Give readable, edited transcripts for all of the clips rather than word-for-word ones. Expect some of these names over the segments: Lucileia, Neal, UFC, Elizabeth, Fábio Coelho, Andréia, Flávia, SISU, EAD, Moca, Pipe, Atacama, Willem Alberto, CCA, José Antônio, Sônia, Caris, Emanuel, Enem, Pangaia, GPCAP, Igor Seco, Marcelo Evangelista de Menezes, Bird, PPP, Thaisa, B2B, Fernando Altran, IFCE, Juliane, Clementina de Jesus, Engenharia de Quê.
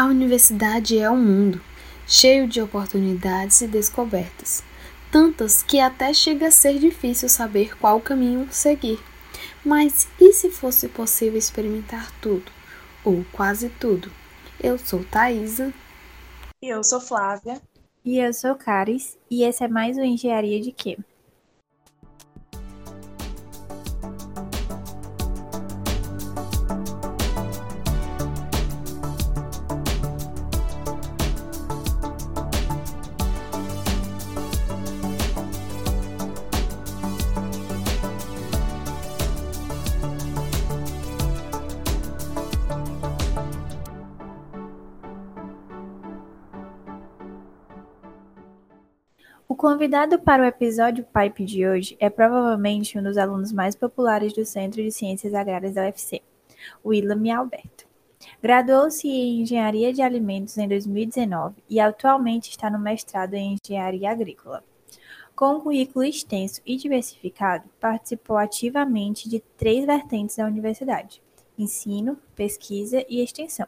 A universidade é um mundo, cheio de oportunidades e descobertas, tantas que até chega a ser difícil saber qual caminho seguir. Mas e se fosse possível experimentar tudo, ou quase tudo? Eu sou Thaisa. E eu sou Flávia. E eu sou Caris, e esse é mais o Engenharia de Quê. O convidado para o episódio Pipe de hoje é provavelmente um dos alunos mais populares do Centro de Ciências Agrárias da UFC, Willem Alberto. Graduou-se em Engenharia de Alimentos em 2019 e atualmente está no mestrado em Engenharia Agrícola. Com um currículo extenso e diversificado, participou ativamente de 3 vertentes da universidade: ensino, pesquisa e extensão,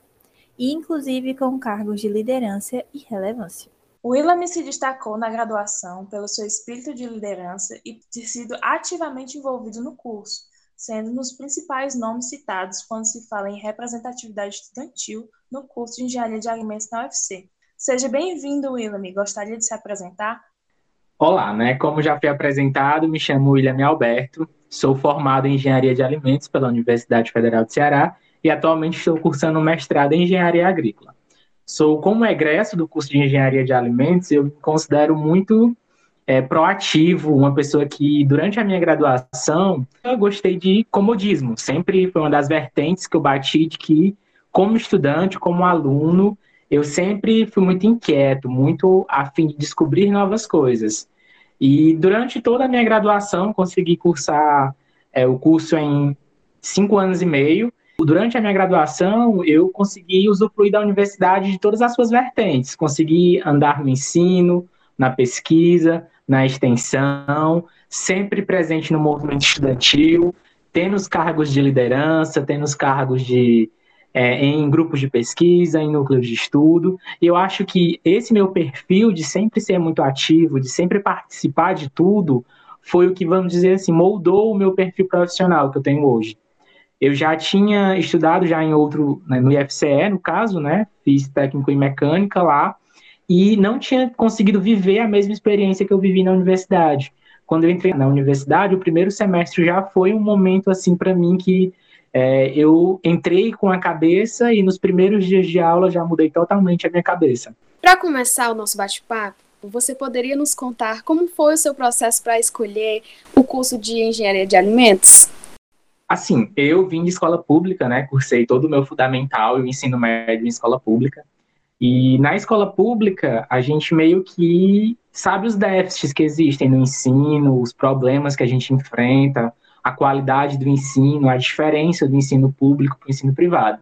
e inclusive com cargos de liderança e relevância. Willem se destacou na graduação pelo seu espírito de liderança e ter sido ativamente envolvido no curso, sendo um dos principais nomes citados quando se fala em representatividade estudantil no curso de Engenharia de Alimentos na UFC. Seja bem-vindo, Willem. Gostaria de se apresentar? Olá, Como já foi apresentado, me chamo Willem Alberto, sou formado em Engenharia de Alimentos pela Universidade Federal do Ceará e atualmente estou cursando um mestrado em Engenharia Agrícola. Como egresso do curso de Engenharia de Alimentos, eu me considero muito proativo, uma pessoa que, durante a minha graduação, eu gostei de comodismo. Sempre foi uma das vertentes que eu bati de que, como estudante, como aluno, eu sempre fui muito inquieto, muito a fim de descobrir novas coisas. E, durante toda a minha graduação, consegui cursar o curso em 5 anos e meio. Durante a minha graduação, eu consegui usufruir da universidade de todas as suas vertentes. Consegui andar no ensino, na pesquisa, na extensão, sempre presente no movimento estudantil, tendo os cargos de liderança, tendo os cargos em grupos de pesquisa, em núcleos de estudo. E eu acho que esse meu perfil de sempre ser muito ativo, de sempre participar de tudo, foi o que, vamos dizer assim, moldou o meu perfil profissional que eu tenho hoje. Eu já tinha estudado em outro, no IFCE, no caso, fiz técnico em mecânica lá, e não tinha conseguido viver a mesma experiência que eu vivi na universidade. Quando eu entrei na universidade, o primeiro semestre já foi um momento, assim, para mim, que eu entrei com a cabeça e nos primeiros dias de aula já mudei totalmente a minha cabeça. Para começar o nosso bate-papo, você poderia nos contar como foi o seu processo para escolher o curso de Engenharia de Alimentos? Assim, eu vim de escola pública, cursei todo o meu fundamental e o ensino médio em escola pública, e na escola pública a gente meio que sabe os déficits que existem no ensino, os problemas que a gente enfrenta, a qualidade do ensino, a diferença do ensino público para o ensino privado.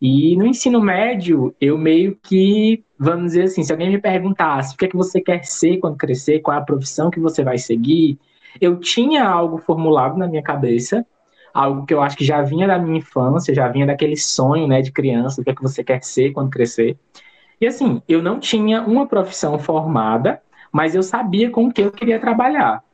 E no ensino médio, eu meio que, vamos dizer assim, se alguém me perguntasse o que é que você quer ser quando crescer, qual é a profissão que você vai seguir, eu tinha algo formulado na minha cabeça, algo que eu acho que já vinha da minha infância, já vinha daquele sonho, de criança, o que é que você quer ser quando crescer. E assim, eu não tinha uma profissão formada, mas eu sabia com o que eu queria trabalhar.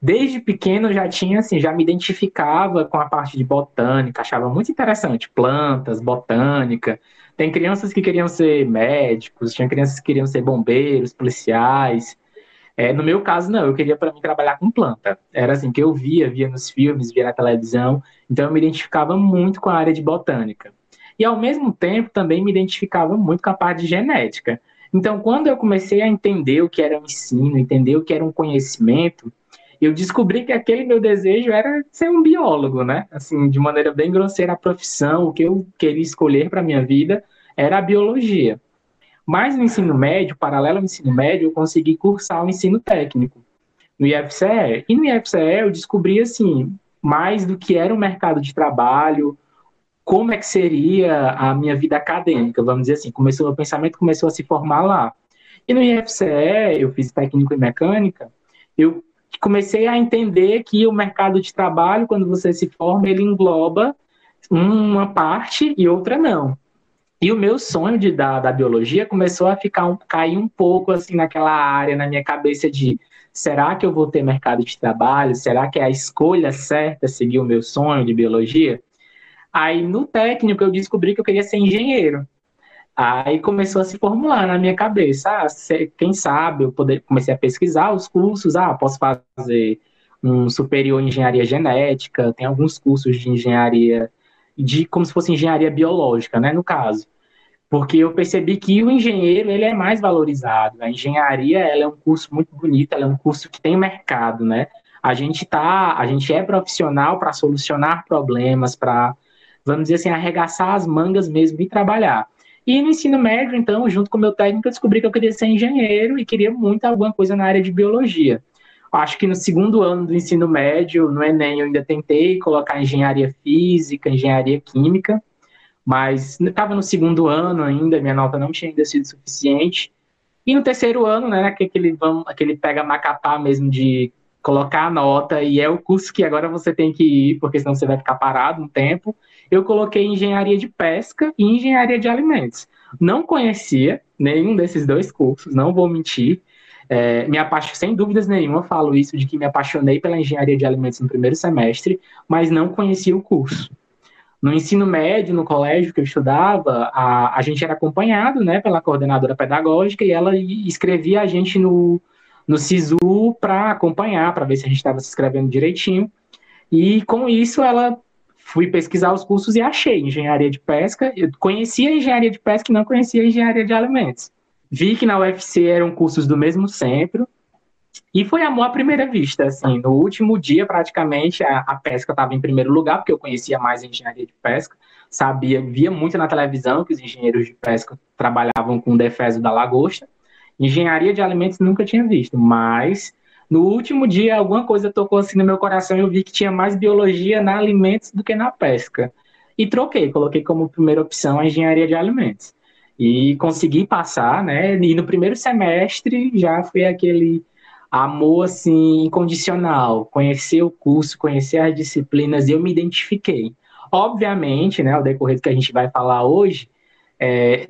Desde pequeno eu já tinha, assim, já me identificava com a parte de botânica, achava muito interessante, plantas, botânica. Tem crianças que queriam ser médicos, tinha crianças que queriam ser bombeiros, policiais. No meu caso, não, eu queria para mim trabalhar com planta. Era assim que eu via nos filmes, via na televisão, então eu me identificava muito com a área de botânica. E ao mesmo tempo também me identificava muito com a parte de genética. Então quando eu comecei a entender o que era um ensino, entender o que era um conhecimento, eu descobri que aquele meu desejo era ser um biólogo, Assim, de maneira bem grosseira, a profissão, o que eu queria escolher para a minha vida era a biologia. Mas no ensino médio, paralelo ao ensino médio, eu consegui cursar o ensino técnico no IFCE. E no IFCE eu descobri, assim, mais do que era o mercado de trabalho, como é que seria a minha vida acadêmica, vamos dizer assim. O pensamento começou a se formar lá. E no IFCE, eu fiz técnico em mecânica, eu comecei a entender que o mercado de trabalho, quando você se forma, ele engloba uma parte e outra não. E o meu sonho da biologia começou a cair um pouco assim naquela área, na minha cabeça de será que eu vou ter mercado de trabalho? Será que é a escolha certa seguir o meu sonho de biologia? Aí no técnico eu descobri que eu queria ser engenheiro. Aí começou a se formular na minha cabeça, quem sabe eu comecei a pesquisar os cursos, posso fazer um superior em engenharia genética, tem alguns cursos de engenharia, como se fosse engenharia biológica, né, no caso. Porque eu percebi que o engenheiro, ele é mais valorizado. A engenharia, ela é um curso muito bonito, ela é um curso que tem mercado, né? A gente é profissional para solucionar problemas, para, vamos dizer assim, arregaçar as mangas mesmo e trabalhar. E no ensino médio, então, junto com o meu técnico, eu descobri que eu queria ser engenheiro e queria muito alguma coisa na área de biologia. Acho que no segundo ano do ensino médio, no Enem, eu ainda tentei colocar engenharia física, engenharia química, mas estava no segundo ano ainda, minha nota não tinha ainda sido suficiente. E no terceiro ano, né, aquele pega-macapá mesmo de colocar a nota, e é o curso que agora você tem que ir, porque senão você vai ficar parado um tempo, eu coloquei engenharia de pesca e engenharia de alimentos. Não conhecia nenhum desses dois cursos, não vou mentir. Me apaixonei, sem dúvidas nenhuma, falo isso, de que me apaixonei pela engenharia de alimentos no primeiro semestre, mas não conhecia o curso. No ensino médio, no colégio que eu estudava, a gente era acompanhado, né, pela coordenadora pedagógica, e ela escrevia a gente no SISU para acompanhar, para ver se a gente estava se inscrevendo direitinho. E com isso, fui pesquisar os cursos e achei engenharia de pesca. Eu conhecia a engenharia de pesca e não conhecia a engenharia de alimentos. Vi que na UFC eram cursos do mesmo centro, e foi amor à primeira vista, assim, no último dia praticamente a pesca estava em primeiro lugar, porque eu conhecia mais a engenharia de pesca, via muito na televisão que os engenheiros de pesca trabalhavam com o defeso da lagosta, engenharia de alimentos nunca tinha visto, mas no último dia alguma coisa tocou assim no meu coração e eu vi que tinha mais biologia na alimentos do que na pesca, e coloquei como primeira opção a engenharia de alimentos. E consegui passar, né? E no primeiro semestre já foi aquele amor, assim, incondicional. Conhecer o curso, conhecer as disciplinas, e eu me identifiquei. Obviamente, né, ao decorrer do que a gente vai falar hoje,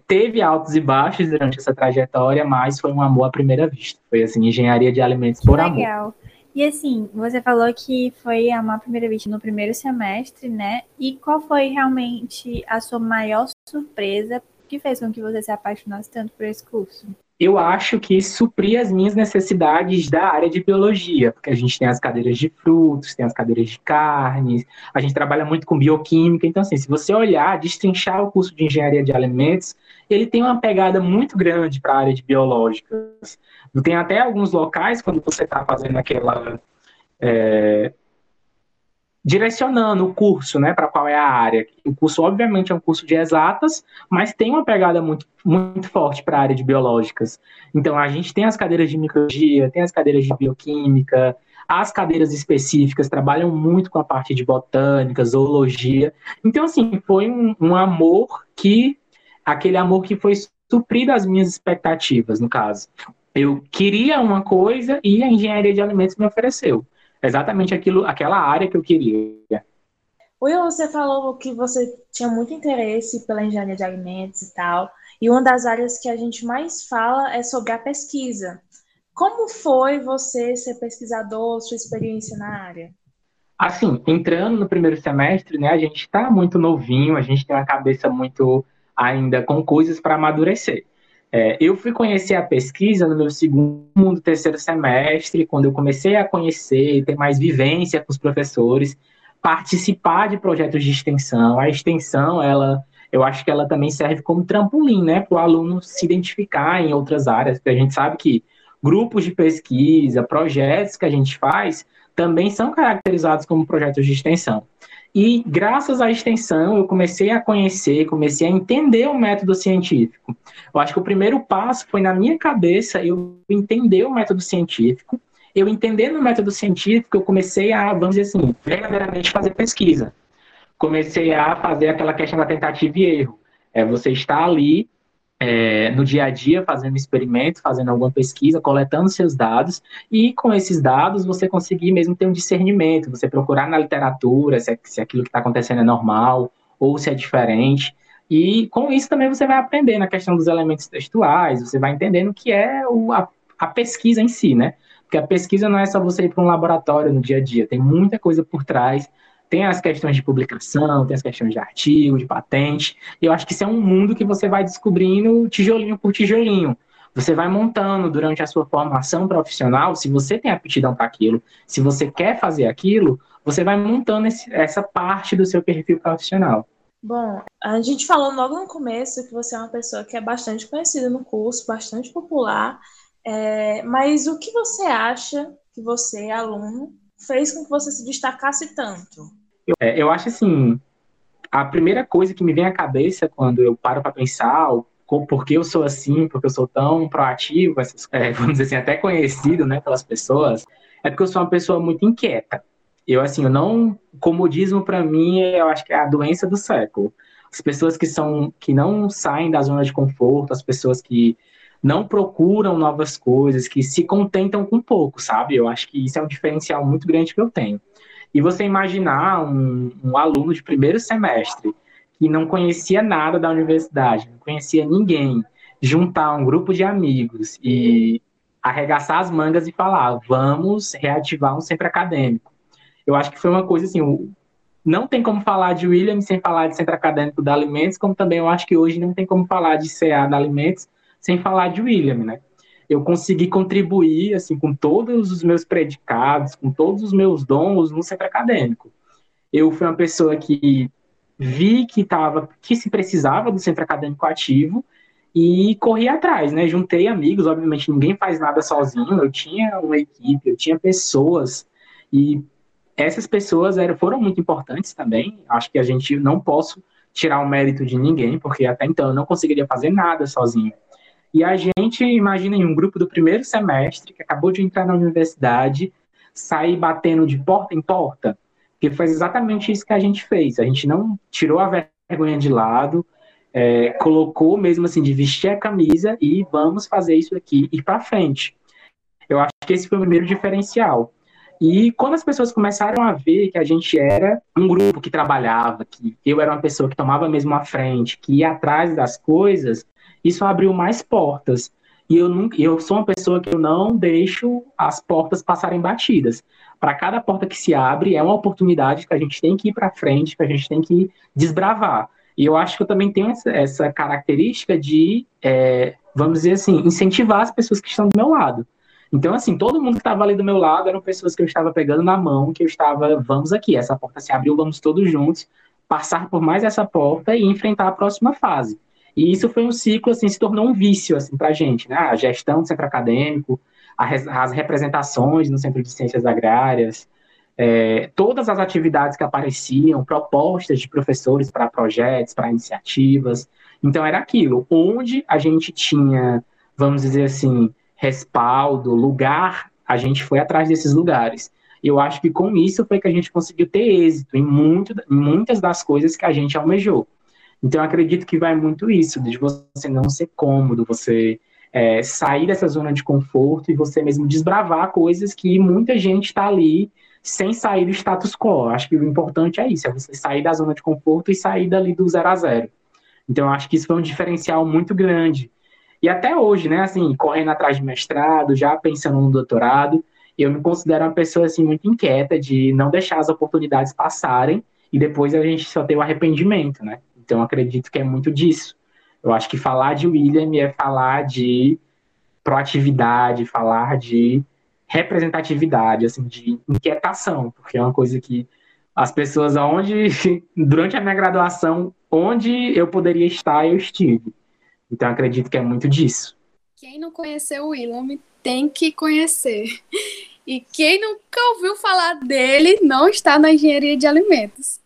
teve altos e baixos durante essa trajetória, mas foi um amor à primeira vista. Foi, assim, engenharia de alimentos por amor. Legal. E, assim, você falou que foi amor à primeira vista no primeiro semestre, né? E qual foi realmente a sua maior surpresa que fez com que você se apaixonasse tanto por esse curso? Eu acho que supria as minhas necessidades da área de biologia, porque a gente tem as cadeiras de frutos, tem as cadeiras de carnes, a gente trabalha muito com bioquímica, então assim, se você olhar, destrinchar o curso de engenharia de alimentos, ele tem uma pegada muito grande para a área de biológicas. Tem até alguns locais, quando você está fazendo aquela... direcionando o curso, né, para qual é a área. O curso, obviamente, é um curso de exatas, mas tem uma pegada muito, muito forte para a área de biológicas. Então, a gente tem as cadeiras de microbiologia, tem as cadeiras de bioquímica, as cadeiras específicas trabalham muito com a parte de botânica, zoologia. Então, assim, foi um amor que... Aquele amor que foi suprido as minhas expectativas, no caso. Eu queria uma coisa e a engenharia de alimentos me ofereceu exatamente aquela área que eu queria. Will, você falou que você tinha muito interesse pela engenharia de alimentos e tal, e uma das áreas que a gente mais fala é sobre a pesquisa. Como foi você ser pesquisador, sua experiência na área? Assim, entrando no primeiro semestre, né, a gente está muito novinho, a gente tem uma cabeça muito ainda com coisas para amadurecer. Eu fui conhecer a pesquisa no meu segundo, terceiro semestre, quando eu comecei a conhecer e ter mais vivência com os professores, participar de projetos de extensão. A extensão, eu acho que ela também serve como trampolim, né, para o aluno se identificar em outras áreas, porque a gente sabe que grupos de pesquisa, projetos que a gente faz, também são caracterizados como projetos de extensão. E graças à extensão eu comecei a conhecer, comecei a entender o método científico. Eu acho que o primeiro passo foi na minha cabeça eu entender o método científico. Eu entendendo o método científico, eu comecei a, vamos dizer assim, verdadeiramente fazer pesquisa. Comecei a fazer aquela questão da tentativa e erro. Você está ali no dia a dia fazendo experimento, fazendo alguma pesquisa, coletando seus dados, e com esses dados você conseguir mesmo ter um discernimento, você procurar na literatura se aquilo que está acontecendo é normal ou se é diferente. E com isso também você vai aprender na questão dos elementos textuais, você vai entendendo o que é a pesquisa em si, né? Porque a pesquisa não é só você ir para um laboratório no dia a dia, tem muita coisa por trás, tem as questões de publicação, tem as questões de artigo, de patente, e eu acho que isso é um mundo que você vai descobrindo tijolinho por tijolinho. Você vai montando durante a sua formação profissional, se você tem aptidão para aquilo, se você quer fazer aquilo, você vai montando essa parte do seu perfil profissional. Bom, a gente falou logo no começo que você é uma pessoa que é bastante conhecida no curso, bastante popular, mas o que você acha que você, aluno, fez com que você se destacasse tanto? Eu acho assim, a primeira coisa que me vem à cabeça quando eu paro para pensar, porque eu sou assim, porque eu sou tão proativo, vamos dizer assim, até conhecido, né, pelas pessoas, é porque eu sou uma pessoa muito inquieta. Eu, assim, eu não... Comodismo, para mim, eu acho que é a doença do século. As pessoas que não saem da zona de conforto, as pessoas que não procuram novas coisas, que se contentam com pouco, sabe? Eu acho que isso é um diferencial muito grande que eu tenho. E você imaginar um aluno de primeiro semestre que não conhecia nada da universidade, não conhecia ninguém, juntar um grupo de amigos e arregaçar as mangas e falar, vamos reativar um centro acadêmico. Eu acho que foi uma coisa assim, não tem como falar de Willem sem falar de centro acadêmico da Alimentos, como também eu acho que hoje não tem como falar de CEA da Alimentos sem falar de Willem, né? Eu consegui contribuir, assim, com todos os meus predicados, com todos os meus dons no centro acadêmico. Eu fui uma pessoa que vi que se precisava do centro acadêmico ativo e corri atrás, né? Juntei amigos, obviamente ninguém faz nada sozinho, eu tinha uma equipe, eu tinha pessoas, e essas pessoas foram muito importantes também. Acho que a gente não posso tirar o mérito de ninguém, porque até então eu não conseguiria fazer nada sozinho. E a gente, imaginem um grupo do primeiro semestre que acabou de entrar na universidade, sair batendo de porta em porta, porque foi exatamente isso que a gente fez. A gente não tirou a vergonha de lado, colocou mesmo assim de vestir a camisa e vamos fazer isso aqui, ir para frente. Eu acho que esse foi o primeiro diferencial. E quando as pessoas começaram a ver que a gente era um grupo que trabalhava, que eu era uma pessoa que tomava mesmo a frente, que ia atrás das coisas, isso abriu mais portas. E eu sou uma pessoa que eu não deixo as portas passarem batidas. Para cada porta que se abre, é uma oportunidade que a gente tem que ir para frente, que a gente tem que desbravar. E eu acho que eu também tenho essa característica de, vamos dizer assim, incentivar as pessoas que estão do meu lado. Então, assim, todo mundo que estava ali do meu lado eram pessoas que eu estava pegando na mão, que eu estava, vamos aqui, essa porta se abriu, vamos todos juntos, passar por mais essa porta e enfrentar a próxima fase. E isso foi um ciclo, assim, se tornou um vício, assim, pra gente, né? A gestão do centro acadêmico, as representações no Centro de Ciências Agrárias, todas as atividades que apareciam, propostas de professores para projetos, para iniciativas. Então, era aquilo, onde a gente tinha, vamos dizer assim, respaldo, lugar, a gente foi atrás desses lugares. Eu acho que com isso foi que a gente conseguiu ter êxito em muitas das coisas que a gente almejou. Então, eu acredito que vai muito isso, de você não ser cômodo, você sair dessa zona de conforto e você mesmo desbravar coisas que muita gente está ali sem sair do status quo. Eu acho que o importante é isso, é você sair da zona de conforto e sair dali do 0 a 0. Então, eu acho que isso foi um diferencial muito grande. E até hoje, né, assim, correndo atrás de mestrado, já pensando no doutorado, eu me considero uma pessoa, assim, muito inquieta de não deixar as oportunidades passarem e depois a gente só tem o arrependimento, né? Então, acredito que é muito disso. Eu acho que falar de Willem é falar de proatividade, falar de representatividade, assim, de inquietação, porque é uma coisa que as pessoas, durante a minha graduação, onde eu poderia estar, eu estive. Então, acredito que é muito disso. Quem não conheceu o Willem tem que conhecer. E quem nunca ouviu falar dele não está na engenharia de alimentos.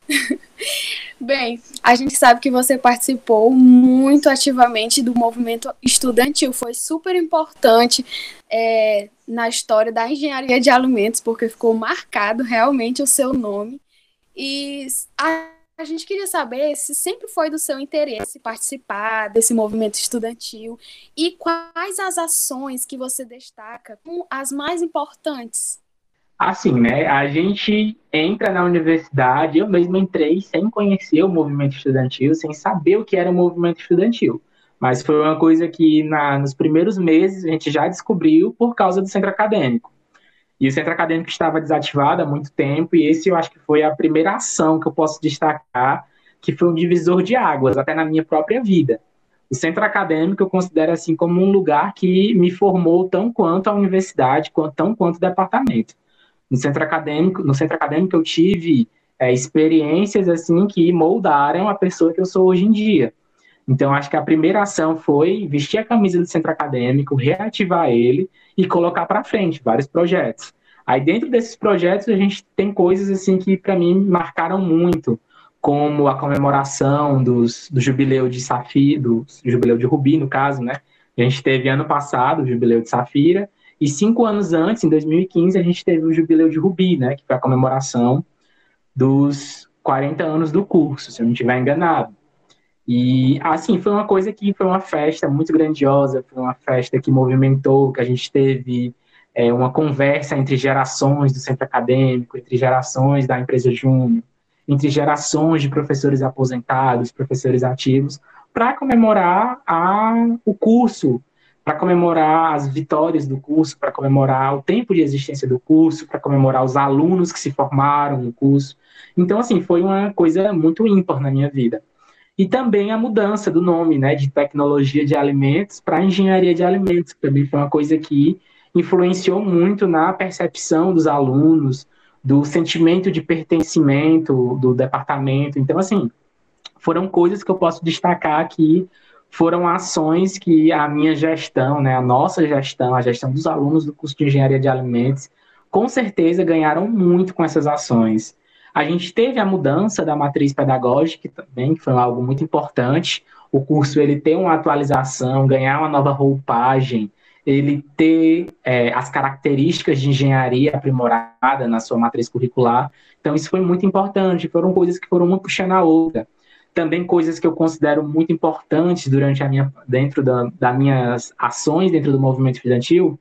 Bem, a gente sabe que você participou muito ativamente do movimento estudantil. Foi super importante na história da engenharia de alimentos, porque ficou marcado realmente o seu nome. E a gente queria saber se sempre foi do seu interesse participar desse movimento estudantil e quais as ações que você destaca como as mais importantes. Assim, né? A gente entra na universidade, eu mesmo entrei sem conhecer o movimento estudantil, sem saber o que era o movimento estudantil. Mas foi uma coisa que nos primeiros meses a gente já descobriu por causa do centro acadêmico. E o centro acadêmico estava desativado há muito tempo, e esse eu acho que foi a primeira ação que eu posso destacar, que foi um divisor de águas, até na minha própria vida. O centro acadêmico eu considero assim como um lugar que me formou tão quanto a universidade, tão quanto o departamento. No centro acadêmico eu tive experiências assim que moldaram a pessoa que eu sou hoje em dia. Então, acho que a primeira ação foi vestir a camisa do centro acadêmico, reativar ele e colocar para frente vários projetos. Aí, dentro desses projetos, a gente tem coisas assim que, para mim, marcaram muito, como a comemoração do jubileu de Safira, do jubileu de Rubi, no caso, né? A gente teve ano passado o jubileu de Safira, e 5 anos antes, em 2015, a gente teve o jubileu de Rubi, né? Que foi a comemoração dos 40 anos do curso, se eu não estiver enganado. E, assim, foi uma coisa que foi uma festa muito grandiosa, foi uma festa que movimentou, que a gente teve uma conversa entre gerações do centro acadêmico, entre gerações da empresa Júnior, entre gerações de professores aposentados, professores ativos, para comemorar o curso, para comemorar as vitórias do curso, para comemorar o tempo de existência do curso, para comemorar os alunos que se formaram no curso. Então, assim, foi uma coisa muito ímpar na minha vida. E também a mudança do nome, né, de tecnologia de alimentos para engenharia de alimentos, que também foi uma coisa que influenciou muito na percepção dos alunos, do sentimento de pertencimento do departamento. Então, assim, foram coisas que eu posso destacar que foram ações que a minha gestão, né, a nossa gestão, a gestão dos alunos do curso de engenharia de alimentos, com certeza ganharam muito com essas ações. A gente teve a mudança da matriz pedagógica também, que foi algo muito importante. O curso ele ter uma atualização, ganhar uma nova roupagem, ele ter as características de engenharia aprimorada na sua matriz curricular. Então, isso foi muito importante. Foram coisas que foram uma puxando a outra. Também coisas que eu considero muito importantes dentro das minhas ações dentro do movimento estudantil,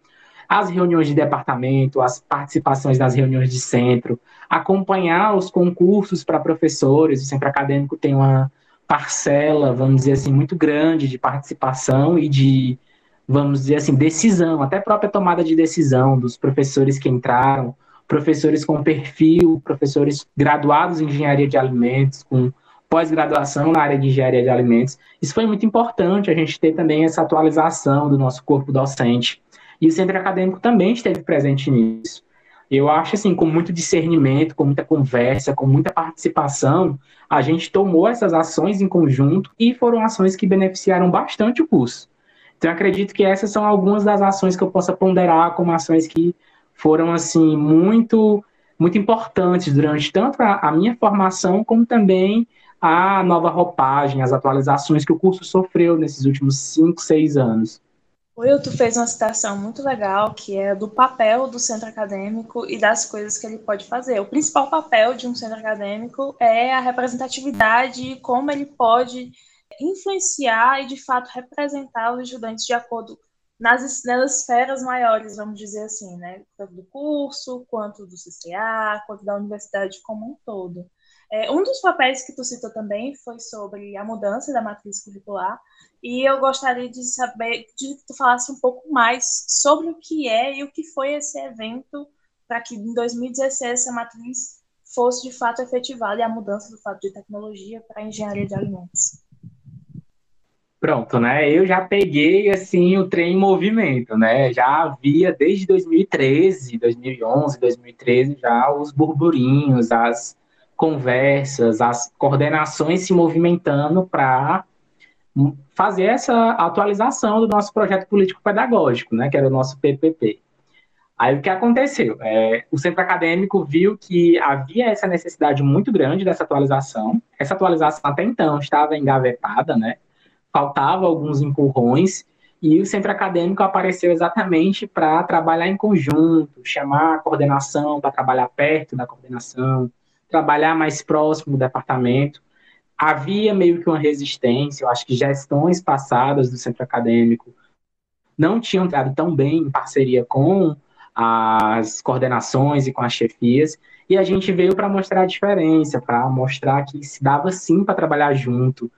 as reuniões de departamento, as participações nas reuniões de centro, acompanhar os concursos para professores. O centro acadêmico tem uma parcela, vamos dizer assim, muito grande de participação e de, vamos dizer assim, decisão, até própria tomada de decisão dos professores que entraram, professores com perfil, professores graduados em engenharia de alimentos, com pós-graduação na área de engenharia de alimentos. Isso foi muito importante, a gente ter também essa atualização do nosso corpo docente. E o centro acadêmico também esteve presente nisso. Eu acho, assim, com muito discernimento, com muita conversa, com muita participação, a gente tomou essas ações em conjunto e foram ações que beneficiaram bastante o curso. Então, eu acredito que essas são algumas das ações que eu possa ponderar como ações que foram, assim, muito, muito importantes durante tanto a minha formação como também a nova roupagem, as atualizações que o curso sofreu nesses últimos 5, 6 anos. Will, tu fez uma citação muito legal, que é do papel do centro acadêmico e das coisas que ele pode fazer. O principal papel de um centro acadêmico é a representatividade e como ele pode influenciar e, de fato, representar os estudantes de acordo nas esferas maiores, vamos dizer assim, né? Tanto do curso, quanto do CCA, quanto da universidade como um todo. Um dos papéis que tu citou também foi sobre a mudança da matriz curricular, e eu gostaria de saber, de que tu falasse um pouco mais sobre o que é e o que foi esse evento para que em 2016 essa matriz fosse de fato efetivada e a mudança do fato de tecnologia para a engenharia de alimentos. Pronto, né? Eu já peguei, assim, o trem em movimento, né? Já havia desde 2013, 2011, 2013, já os burburinhos, as conversas, as coordenações se movimentando para fazer essa atualização do nosso projeto político-pedagógico, né, que era o nosso PPP. Aí o que aconteceu? O centro acadêmico viu que havia essa necessidade muito grande dessa atualização. Essa atualização até então estava engavetada, né? Faltavam alguns empurrões, e o centro acadêmico apareceu exatamente para trabalhar em conjunto, chamar a coordenação para trabalhar perto da coordenação, trabalhar mais próximo do departamento. Havia meio que uma resistência, eu acho que gestões passadas do centro acadêmico não tinham entrado tão bem em parceria com as coordenações e com as chefias, e a gente veio para mostrar a diferença, para mostrar que se dava sim para trabalhar junto,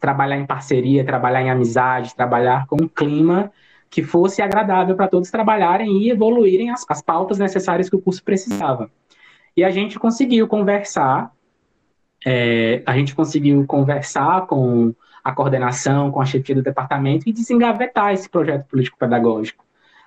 trabalhar em parceria, trabalhar em amizade, trabalhar com um clima que fosse agradável para todos trabalharem e evoluírem as pautas necessárias que o curso precisava. E a gente conseguiu conversar, com a coordenação, com a chefia do departamento e desengavetar esse projeto político-pedagógico.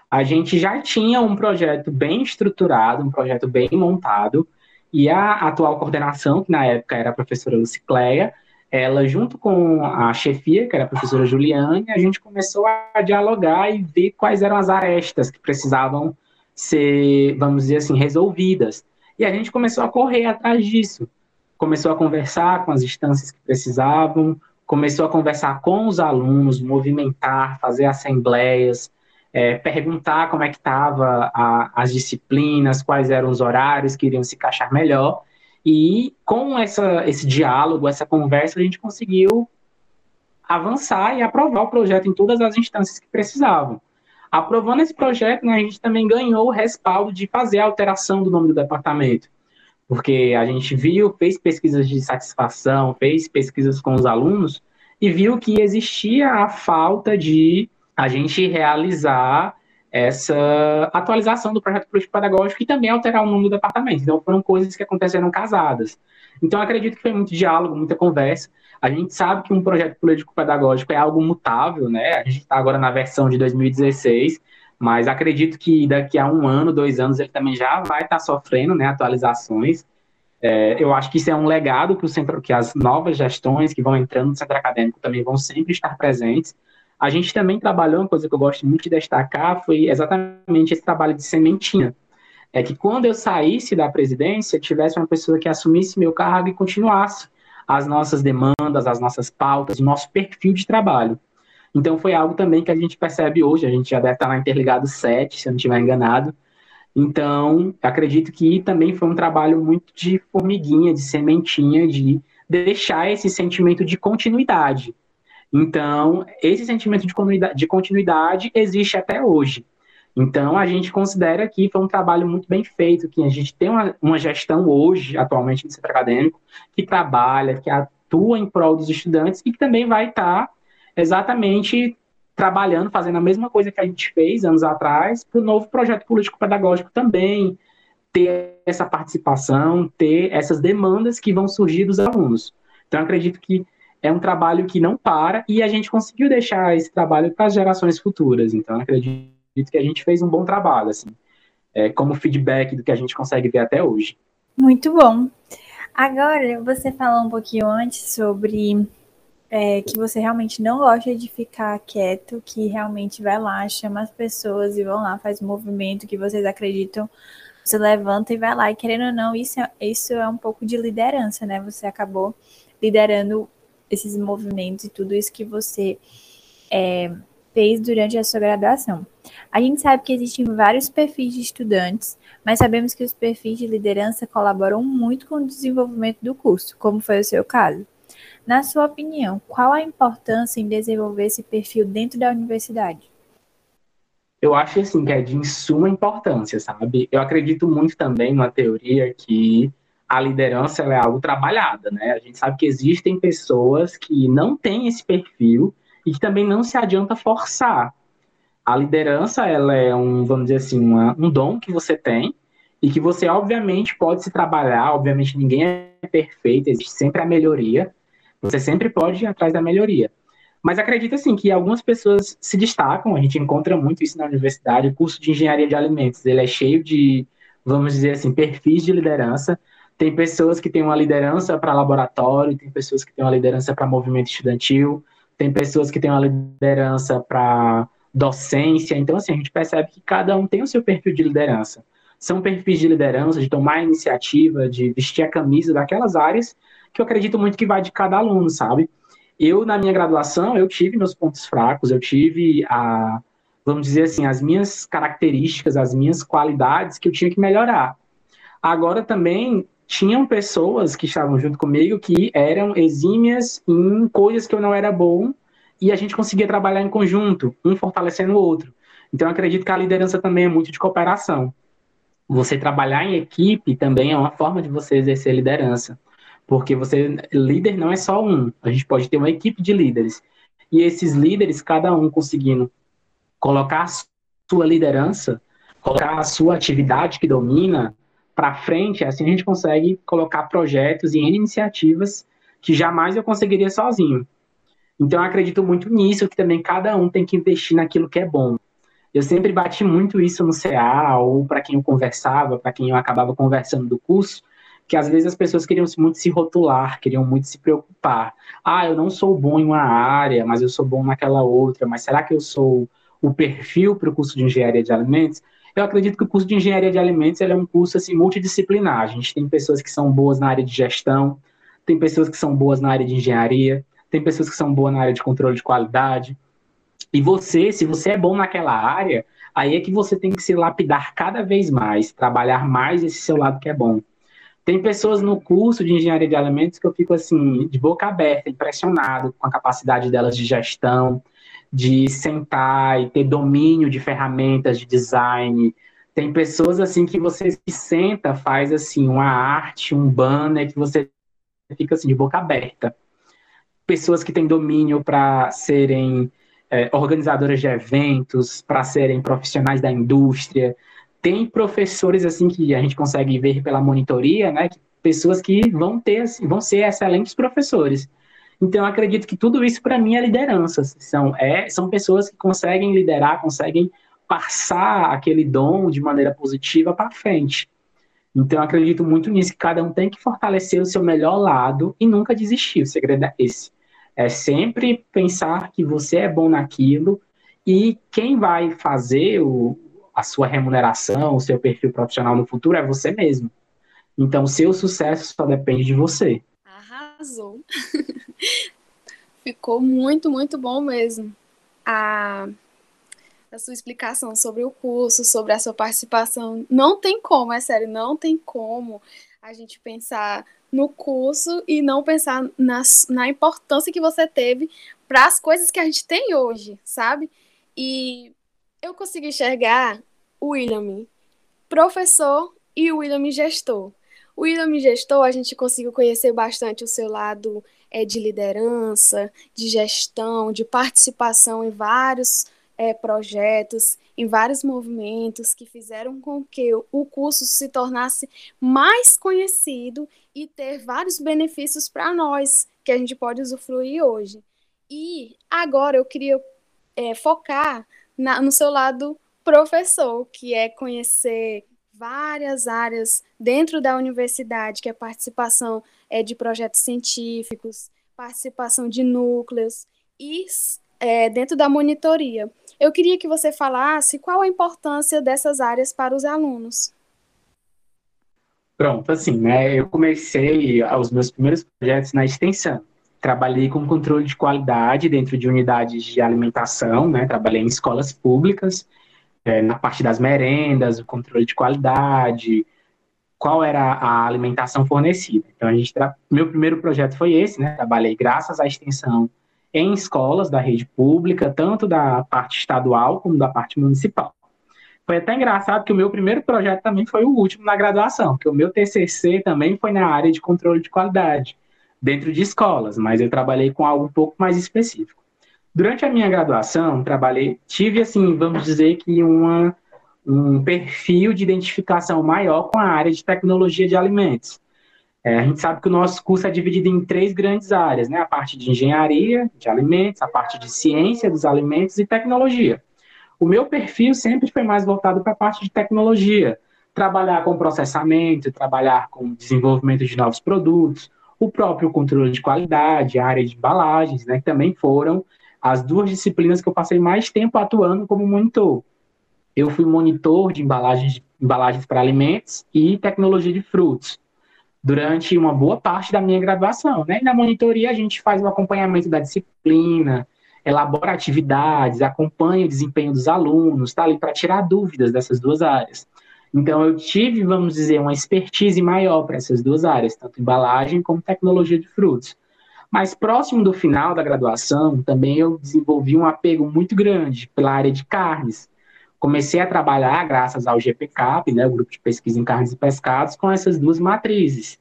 A gente já tinha um projeto bem estruturado, um projeto bem montado, e a atual coordenação, que na época era a professora Lucileia, ela, junto com a chefia, que era a professora Juliane, a gente começou a dialogar e ver quais eram as arestas que precisavam ser, vamos dizer assim, resolvidas. E a gente começou a correr atrás disso. Começou a conversar com as instâncias que precisavam, começou a conversar com os alunos, movimentar, fazer assembleias, perguntar como é que estavam as disciplinas, quais eram os horários que iriam se encaixar melhor. E com esse diálogo, essa conversa, a gente conseguiu avançar e aprovar o projeto em todas as instâncias que precisavam. Aprovando esse projeto, né, a gente também ganhou o respaldo de fazer a alteração do nome do departamento, porque a gente viu, fez pesquisas de satisfação, fez pesquisas com os alunos e viu que existia a falta de a gente realizar essa atualização do projeto político-pedagógico e também alterar o nome do departamento. Então, foram coisas que aconteceram casadas. Então, eu acredito que foi muito diálogo, muita conversa. A gente sabe que um projeto político-pedagógico é algo mutável, né? A gente está agora na versão de 2016, mas acredito que daqui a 1 ano, 2 anos, ele também já vai estar sofrendo, né, atualizações. Eu acho que isso é um legado para o centro, que as novas gestões que vão entrando no centro acadêmico também vão sempre estar presentes. A gente também trabalhou, uma coisa que eu gosto muito de destacar, foi exatamente esse trabalho de sementinha. É que quando eu saísse da presidência, tivesse uma pessoa que assumisse meu cargo e continuasse as nossas demandas, as nossas pautas, o nosso perfil de trabalho. Então, foi algo também que a gente percebe hoje, a gente já deve estar na Interligado 7, se eu não estiver enganado. Então, acredito que também foi um trabalho muito de formiguinha, de sementinha, de deixar esse sentimento de continuidade. Então, esse sentimento de continuidade existe até hoje. Então, a gente considera que foi um trabalho muito bem feito, que a gente tem uma gestão hoje, atualmente, no centro acadêmico, que trabalha, que atua em prol dos estudantes e que também vai estar exatamente trabalhando, fazendo a mesma coisa que a gente fez anos atrás, para o novo projeto político-pedagógico também, ter essa participação, ter essas demandas que vão surgir dos alunos. Então, eu acredito que é um trabalho que não para e a gente conseguiu deixar esse trabalho para as gerações futuras. Então, eu acredito que a gente fez um bom trabalho, assim, como feedback do que a gente consegue ver até hoje. Muito bom. Agora, você falou um pouquinho antes sobre que você realmente não gosta de ficar quieto, que realmente vai lá, chama as pessoas e vão lá, faz um movimento que vocês acreditam, você levanta e vai lá. E querendo ou não, isso é um pouco de liderança, né? Você acabou liderando esses movimentos e tudo isso que você fez durante a sua graduação. A gente sabe que existem vários perfis de estudantes, mas sabemos que os perfis de liderança colaboram muito com o desenvolvimento do curso, como foi o seu caso. Na sua opinião, qual a importância em desenvolver esse perfil dentro da universidade? Eu acho, assim, que é de suma importância, sabe? Eu acredito muito também numa teoria que a liderança ela é algo trabalhada, né? A gente sabe que existem pessoas que não têm esse perfil e que também não se adianta forçar. A liderança ela é vamos dizer assim, um dom que você tem e que você, obviamente, pode se trabalhar. Obviamente, ninguém é perfeito, existe sempre a melhoria. Você sempre pode ir atrás da melhoria. Mas acredito, assim, que algumas pessoas se destacam. A gente encontra muito isso na universidade. O curso de Engenharia de Alimentos, ele é cheio de, vamos dizer assim, perfis de liderança. Tem pessoas que têm uma liderança para laboratório, tem pessoas que têm uma liderança para movimento estudantil, tem pessoas que têm uma liderança para docência. Então, assim, a gente percebe que cada um tem o seu perfil de liderança. São perfis de liderança, de tomar iniciativa, de vestir a camisa daquelas áreas que eu acredito muito que vai de cada aluno, sabe? Eu, na minha graduação, eu tive meus pontos fracos, eu tive, vamos dizer assim, as minhas características, as minhas qualidades que eu tinha que melhorar. Agora também tinham pessoas que estavam junto comigo que eram exímias em coisas que eu não era bom e a gente conseguia trabalhar em conjunto, um fortalecendo o outro. Então, eu acredito que a liderança também é muito de cooperação. Você trabalhar em equipe também é uma forma de você exercer liderança. Porque você, líder não é só um. A gente pode ter uma equipe de líderes. E esses líderes, cada um conseguindo colocar a sua liderança, colocar a sua atividade que domina para frente, assim a gente consegue colocar projetos e iniciativas que jamais eu conseguiria sozinho. Então, eu acredito muito nisso, que também cada um tem que investir naquilo que é bom. Eu sempre bati muito isso no CA, ou para quem eu conversava, para quem eu acabava conversando do curso, que às vezes as pessoas queriam muito se rotular, queriam muito se preocupar. Ah, eu não sou bom em uma área, mas eu sou bom naquela outra, mas será que eu sou o perfil para o curso de Engenharia de Alimentos? Eu acredito que o curso de Engenharia de Alimentos ele é um curso assim, multidisciplinar. A gente tem pessoas que são boas na área de gestão, tem pessoas que são boas na área de engenharia, tem pessoas que são boas na área de controle de qualidade. E você, se você é bom naquela área, aí é que você tem que se lapidar cada vez mais, trabalhar mais esse seu lado que é bom. Tem pessoas no curso de Engenharia de Alimentos que eu fico assim, de boca aberta, impressionado com a capacidade delas de gestão, de sentar e ter domínio de ferramentas de design. Tem pessoas assim que você se senta, faz assim uma arte, um banner, que você fica assim de boca aberta. Pessoas que têm domínio para serem organizadoras de eventos, para serem profissionais da indústria. Tem professores, assim, que a gente consegue ver pela monitoria, né? Pessoas que vão ter, assim, vão ser excelentes professores. Então, eu acredito que tudo isso, para mim, é liderança. São pessoas que conseguem liderar, conseguem passar aquele dom de maneira positiva para frente. Então, eu acredito muito nisso, que cada um tem que fortalecer o seu melhor lado e nunca desistir. O segredo é esse. É sempre pensar que você é bom naquilo e quem vai fazer a sua remuneração, o seu perfil profissional no futuro é você mesmo. Então, o seu sucesso só depende de você. Arrasou. Ficou muito, muito bom mesmo. A sua explicação sobre o curso, sobre a sua participação. Não tem como, é sério, não tem como a gente pensar no curso e não pensar na importância que você teve para as coisas que a gente tem hoje, sabe? E eu consigo enxergar o Willem professor e o Willem gestor. O Willem gestor, a gente conseguiu conhecer bastante o seu lado de liderança, de gestão, de participação em vários projetos, em vários movimentos que fizeram com que o curso se tornasse mais conhecido e ter vários benefícios para nós, que a gente pode usufruir hoje. E agora eu queria focar no seu lado professor, que é conhecer várias áreas dentro da universidade, que é participação de projetos científicos, participação de núcleos e dentro da monitoria. Eu queria que você falasse qual a importância dessas áreas para os alunos. Pronto, assim, né? Eu comecei os meus primeiros projetos na extensão. Trabalhei com controle de qualidade dentro de unidades de alimentação, né? Trabalhei em escolas públicas, na parte das merendas, o controle de qualidade, qual era a alimentação fornecida. Então, meu primeiro projeto foi esse, né? Trabalhei, graças à extensão, em escolas da rede pública, tanto da parte estadual como da parte municipal. Foi até engraçado que o meu primeiro projeto também foi o último na graduação, que o meu TCC também foi na área de controle de qualidade, dentro de escolas, mas eu trabalhei com algo um pouco mais específico. Durante a minha graduação, tive, assim, vamos dizer que um perfil de identificação maior com a área de tecnologia de alimentos. A gente sabe que o nosso curso é dividido em 3 grandes áreas, né? A parte de engenharia de alimentos, a parte de ciência dos alimentos e tecnologia. O meu perfil sempre foi mais voltado para a parte de tecnologia, trabalhar com processamento, trabalhar com desenvolvimento de novos produtos, o próprio controle de qualidade, a área de embalagens, né, que também foram as 2 disciplinas que eu passei mais tempo atuando como monitor. Eu fui monitor de embalagens para alimentos e tecnologia de frutos, durante uma boa parte da minha graduação, né? E na monitoria a gente faz o acompanhamento da disciplina, elabora atividades, acompanha o desempenho dos alunos, tá ali para tirar dúvidas dessas 2 áreas. Então, eu tive, vamos dizer, uma expertise maior para essas 2 áreas, tanto embalagem como tecnologia de frutos. Mas próximo do final da graduação, também eu desenvolvi um apego muito grande pela área de carnes. Comecei a trabalhar, graças ao GPCAP, né, o Grupo de Pesquisa em Carnes e Pescados, com essas duas matrizes.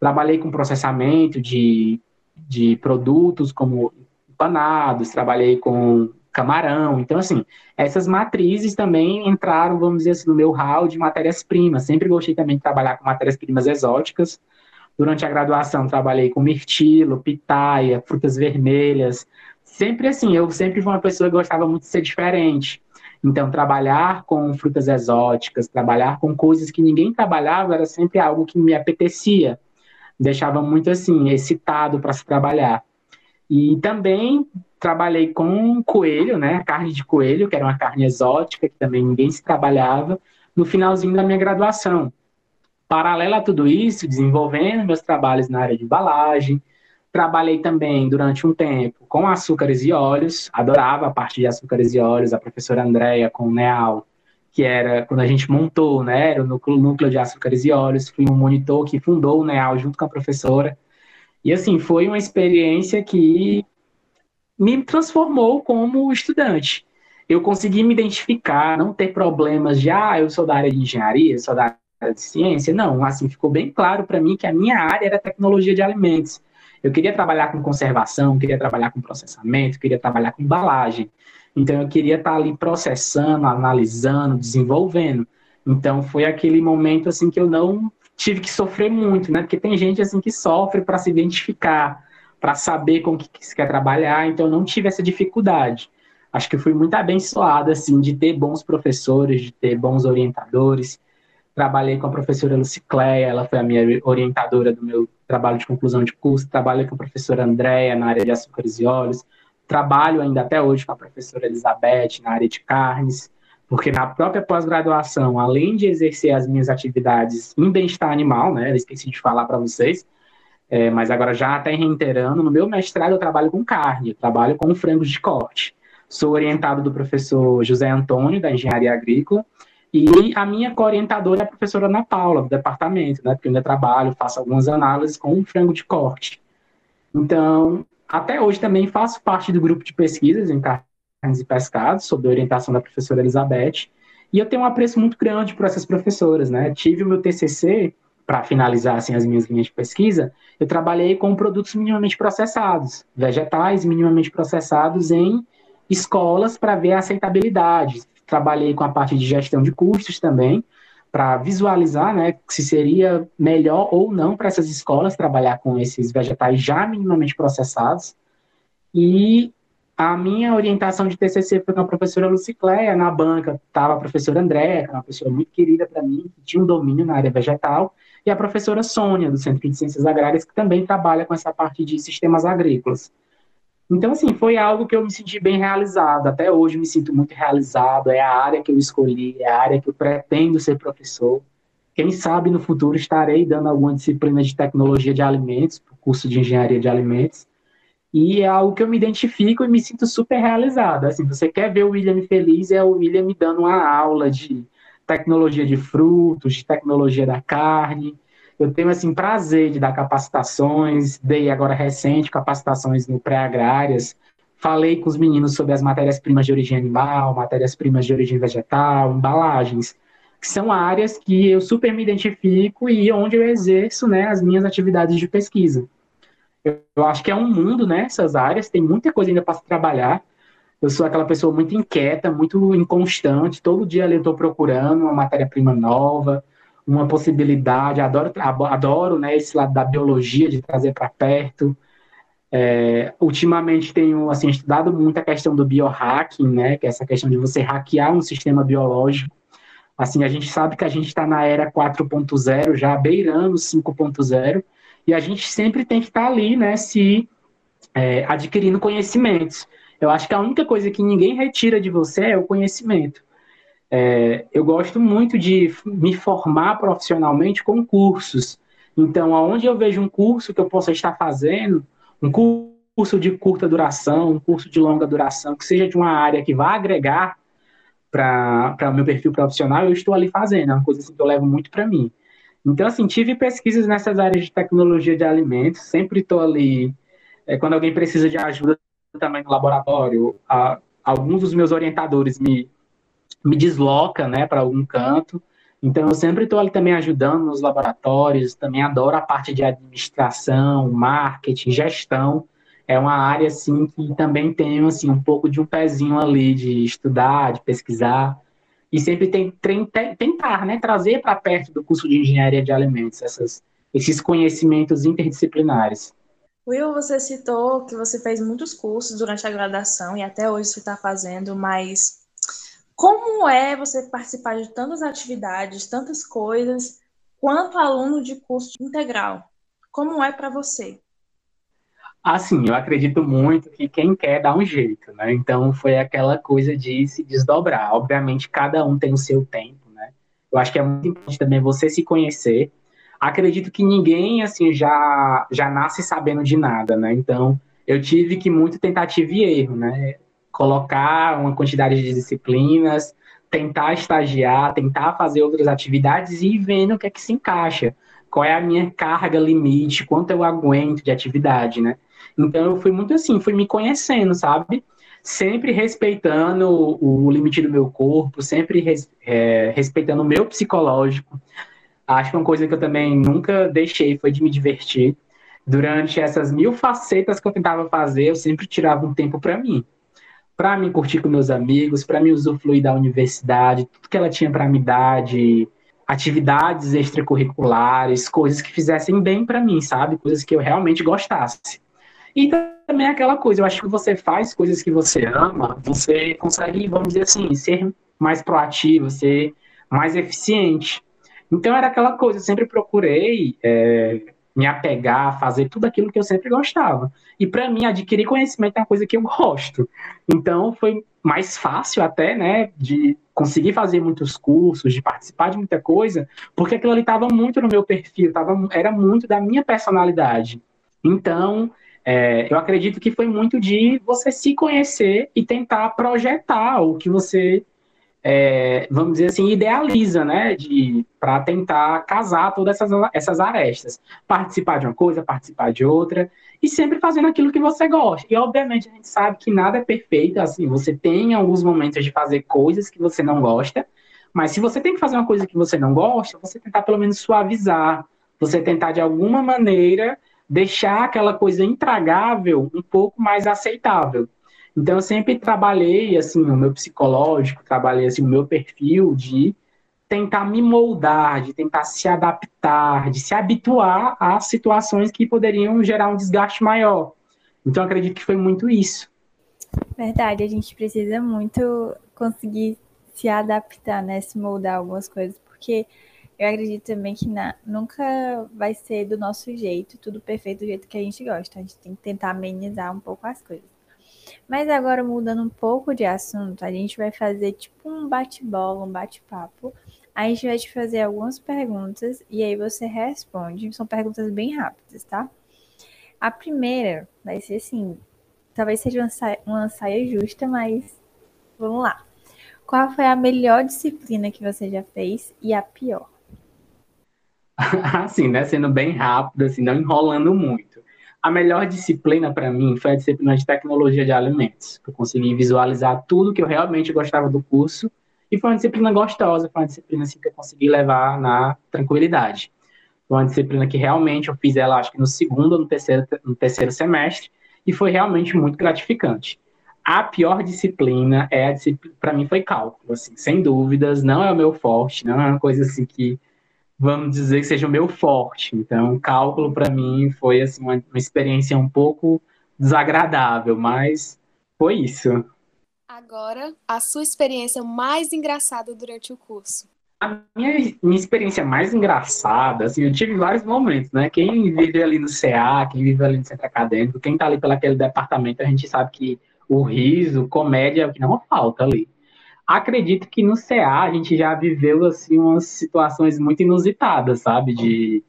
Trabalhei com processamento de produtos como empanados, trabalhei com camarão. Então, assim, essas matrizes também entraram, vamos dizer assim, no meu hall de matérias-primas. Sempre gostei também de trabalhar com matérias-primas exóticas. Durante a graduação, trabalhei com mirtilo, pitaia, frutas vermelhas. Sempre assim, eu sempre fui uma pessoa que gostava muito de ser diferente. Então, trabalhar com frutas exóticas, trabalhar com coisas que ninguém trabalhava, era sempre algo que me apetecia. Deixava muito, assim, excitado para se trabalhar. E também trabalhei com coelho, né? Carne de coelho, que era uma carne exótica, que também ninguém se trabalhava, no finalzinho da minha graduação. Paralelo a tudo isso, desenvolvendo meus trabalhos na área de embalagem, trabalhei também durante um tempo com açúcares e óleos, adorava a parte de açúcares e óleos, a professora Andréia com o Neal, que era quando a gente montou, né, era o núcleo de açúcares e óleos, fui um monitor que fundou o Neal junto com a professora, e assim, foi uma experiência que me transformou como estudante. Eu consegui me identificar, não ter problemas de, eu sou da área de engenharia, sou da área de ciência, não, assim, ficou bem claro para mim que a minha área era tecnologia de alimentos. Eu queria trabalhar com conservação, queria trabalhar com processamento, queria trabalhar com embalagem. Então, eu queria estar ali processando, analisando, desenvolvendo. Então, foi aquele momento, assim, que eu não tive que sofrer muito, né? Porque tem gente, assim, que sofre para se identificar, para saber com o que se quer trabalhar. Então, eu não tive essa dificuldade. Acho que eu fui muito abençoada, assim, de ter bons professores, de ter bons orientadores. Trabalhei com a professora Lucileia, ela foi a minha orientadora do meu trabalho de conclusão de curso. Trabalhei com a professora Andréia na área de açúcares e óleos. Trabalho ainda até hoje com a professora Elizabeth na área de carnes, porque na própria pós-graduação, além de exercer as minhas atividades em bem-estar animal, né, eu esqueci de falar para vocês, mas agora já até reiterando, no meu mestrado eu trabalho com carne, eu trabalho com frangos de corte. Sou orientado do professor José Antônio, da Engenharia Agrícola, e a minha co-orientadora é a professora Ana Paula, do departamento, né? Porque eu ainda trabalho, faço algumas análises com um frango de corte. Então, até hoje também faço parte do grupo de pesquisas em carnes e pescados, sob a orientação da professora Elizabeth. E eu tenho um apreço muito grande por essas professoras, né? Tive o meu TCC, para finalizar assim, as minhas linhas de pesquisa, eu trabalhei com produtos minimamente processados, vegetais minimamente processados em escolas para ver a aceitabilidade. Trabalhei com a parte de gestão de custos também, para visualizar, né, se seria melhor ou não para essas escolas trabalhar com esses vegetais já minimamente processados. E a minha orientação de TCC foi com a professora Lucileia. Na banca estava a professora Andréia, que é uma pessoa muito querida para mim, que tinha um domínio na área vegetal, e a professora Sônia, do Centro de Ciências Agrárias, que também trabalha com essa parte de sistemas agrícolas. Então, assim, foi algo que eu me senti bem realizado. Até hoje me sinto muito realizado. É a área que eu escolhi, é a área que eu pretendo ser professor. Quem sabe no futuro estarei dando alguma disciplina de tecnologia de alimentos, para o curso de engenharia de alimentos. E é algo que eu me identifico e me sinto super realizado. Assim, você quer ver o Willem feliz, é o Willem me dando uma aula de tecnologia de frutos, de tecnologia da carne. Eu tenho, assim, prazer de dar capacitações, dei agora recente capacitações no pré-agrárias, falei com os meninos sobre as matérias-primas de origem animal, matérias-primas de origem vegetal, embalagens, que são áreas que eu super me identifico e onde eu exerço, né, as minhas atividades de pesquisa. Eu acho que é um mundo, né, essas áreas, tem muita coisa ainda para se trabalhar. Eu sou aquela pessoa muito inquieta, muito inconstante, todo dia eu estou procurando uma matéria-prima nova, uma possibilidade, adoro, né, esse lado da biologia, de trazer para perto. Ultimamente tenho, assim, estudado muito a questão do biohacking, né, que é essa questão de você hackear um sistema biológico. Assim, a gente sabe que a gente está na era 4.0, já beirando 5.0, e a gente sempre tem que estar ali, né, adquirindo conhecimentos. Eu acho que a única coisa que ninguém retira de você é o conhecimento. Eu gosto muito de me formar profissionalmente com cursos. Então, aonde eu vejo um curso que eu possa estar fazendo, um curso de curta duração, um curso de longa duração, que seja de uma área que vá agregar para o meu perfil profissional, eu estou ali fazendo. É uma coisa assim, que eu levo muito para mim. Então, assim, tive pesquisas nessas áreas de tecnologia de alimentos. Sempre estou ali. Quando alguém precisa de ajuda também no laboratório, alguns dos meus orientadores me me desloca, né, para algum canto. Então, eu sempre estou ali também ajudando nos laboratórios, também adoro a parte de administração, marketing, gestão. É uma área, assim, que também tenho, assim, um pouco de um pezinho ali de estudar, de pesquisar. E sempre tentar, né, trazer para perto do curso de Engenharia de Alimentos esses conhecimentos interdisciplinares. Will, você citou que você fez muitos cursos durante a graduação e até hoje você está fazendo, mas... como é você participar de tantas atividades, tantas coisas, quanto aluno de curso integral? Como é para você? Assim, eu acredito muito que quem quer dá um jeito, né? Então, foi aquela coisa de se desdobrar. Obviamente, cada um tem o seu tempo, né? Eu acho que é muito importante também você se conhecer. Acredito que ninguém, assim, já nasce sabendo de nada, né? Então, eu tive que muito tentativa e erro, né? Colocar uma quantidade de disciplinas, tentar estagiar, tentar fazer outras atividades e ir vendo o que é que se encaixa, qual é a minha carga limite, quanto eu aguento de atividade, né? Então, eu fui muito assim, fui me conhecendo, sabe? Sempre respeitando o limite do meu corpo, sempre respeitando o meu psicológico. Acho que uma coisa que eu também nunca deixei foi de me divertir. Durante essas 1000 facetas que eu tentava fazer, eu sempre tirava um tempo para mim. Para me curtir com meus amigos, para me usufruir da universidade, tudo que ela tinha para me dar de atividades extracurriculares, coisas que fizessem bem para mim, sabe? Coisas que eu realmente gostasse. E também aquela coisa, eu acho que você faz coisas que você ama, você consegue, vamos dizer assim, ser mais proativo, ser mais eficiente. Então era aquela coisa, eu sempre procurei... me apegar, fazer tudo aquilo que eu sempre gostava. E para mim, adquirir conhecimento é uma coisa que eu gosto. Então, foi mais fácil até, né, de conseguir fazer muitos cursos, de participar de muita coisa, porque aquilo ali estava muito no meu perfil, era muito da minha personalidade. Então, eu acredito que foi muito de você se conhecer e tentar projetar o que você... vamos dizer assim, idealiza, né, para tentar casar todas essas arestas, participar de uma coisa, participar de outra, e sempre fazendo aquilo que você gosta. E obviamente a gente sabe que nada é perfeito, assim, você tem alguns momentos de fazer coisas que você não gosta, mas se você tem que fazer uma coisa que você não gosta, você tentar pelo menos suavizar, você tentar de alguma maneira deixar aquela coisa intragável um pouco mais aceitável. Então, eu sempre trabalhei, assim, o meu psicológico, trabalhei, assim, o meu perfil de tentar me moldar, de tentar se adaptar, de se habituar a situações que poderiam gerar um desgaste maior. Então, eu acredito que foi muito isso. Verdade, a gente precisa muito conseguir se adaptar, né, se moldar algumas coisas, porque eu acredito também que nunca vai ser do nosso jeito, tudo perfeito do jeito que a gente gosta. A gente tem que tentar amenizar um pouco as coisas. Mas agora, mudando um pouco de assunto, a gente vai fazer tipo um bate-bola, um bate-papo. A gente vai te fazer algumas perguntas e aí você responde. São perguntas bem rápidas, tá? A primeira vai ser assim, talvez seja uma saia justa, mas vamos lá. Qual foi a melhor disciplina que você já fez e a pior? Assim, né? Sendo bem rápido, assim, não enrolando muito. A melhor disciplina para mim foi a disciplina de tecnologia de alimentos. Eu consegui visualizar tudo que eu realmente gostava do curso e foi uma disciplina gostosa, foi uma disciplina assim, que eu consegui levar na tranquilidade. Foi uma disciplina que realmente eu fiz ela, acho que no segundo ou no terceiro semestre e foi realmente muito gratificante. A pior disciplina, para mim, foi cálculo, assim, sem dúvidas, não é o meu forte, não é uma coisa assim que... vamos dizer que seja o meu forte. Então, cálculo para mim foi assim, uma experiência um pouco desagradável, mas foi isso. Agora, a sua experiência mais engraçada durante o curso? A minha experiência mais engraçada, assim, eu tive vários momentos, né? Quem vive ali no CEA, quem vive ali no centro acadêmico, quem tá ali pelaquele departamento, a gente sabe que o riso, comédia é o que não falta ali. Acredito que no CA a gente já viveu assim, umas situações muito inusitadas, sabe? De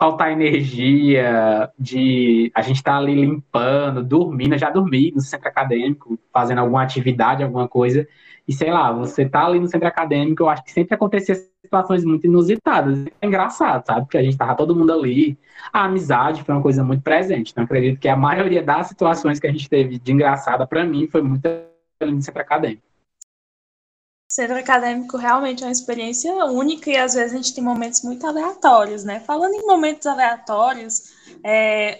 faltar energia, de a gente estar ali limpando, dormindo. Eu já dormi no centro acadêmico, fazendo alguma atividade, alguma coisa. E sei lá, você tá ali no centro acadêmico, eu acho que sempre acontecia situações muito inusitadas. É engraçado, sabe? Porque a gente tava todo mundo ali. A amizade foi uma coisa muito presente. Então, acredito que a maioria das situações que a gente teve de engraçada, para mim, foi muito ali no centro acadêmico. Centro acadêmico realmente é uma experiência única e às vezes a gente tem momentos muito aleatórios, né? Falando em momentos aleatórios,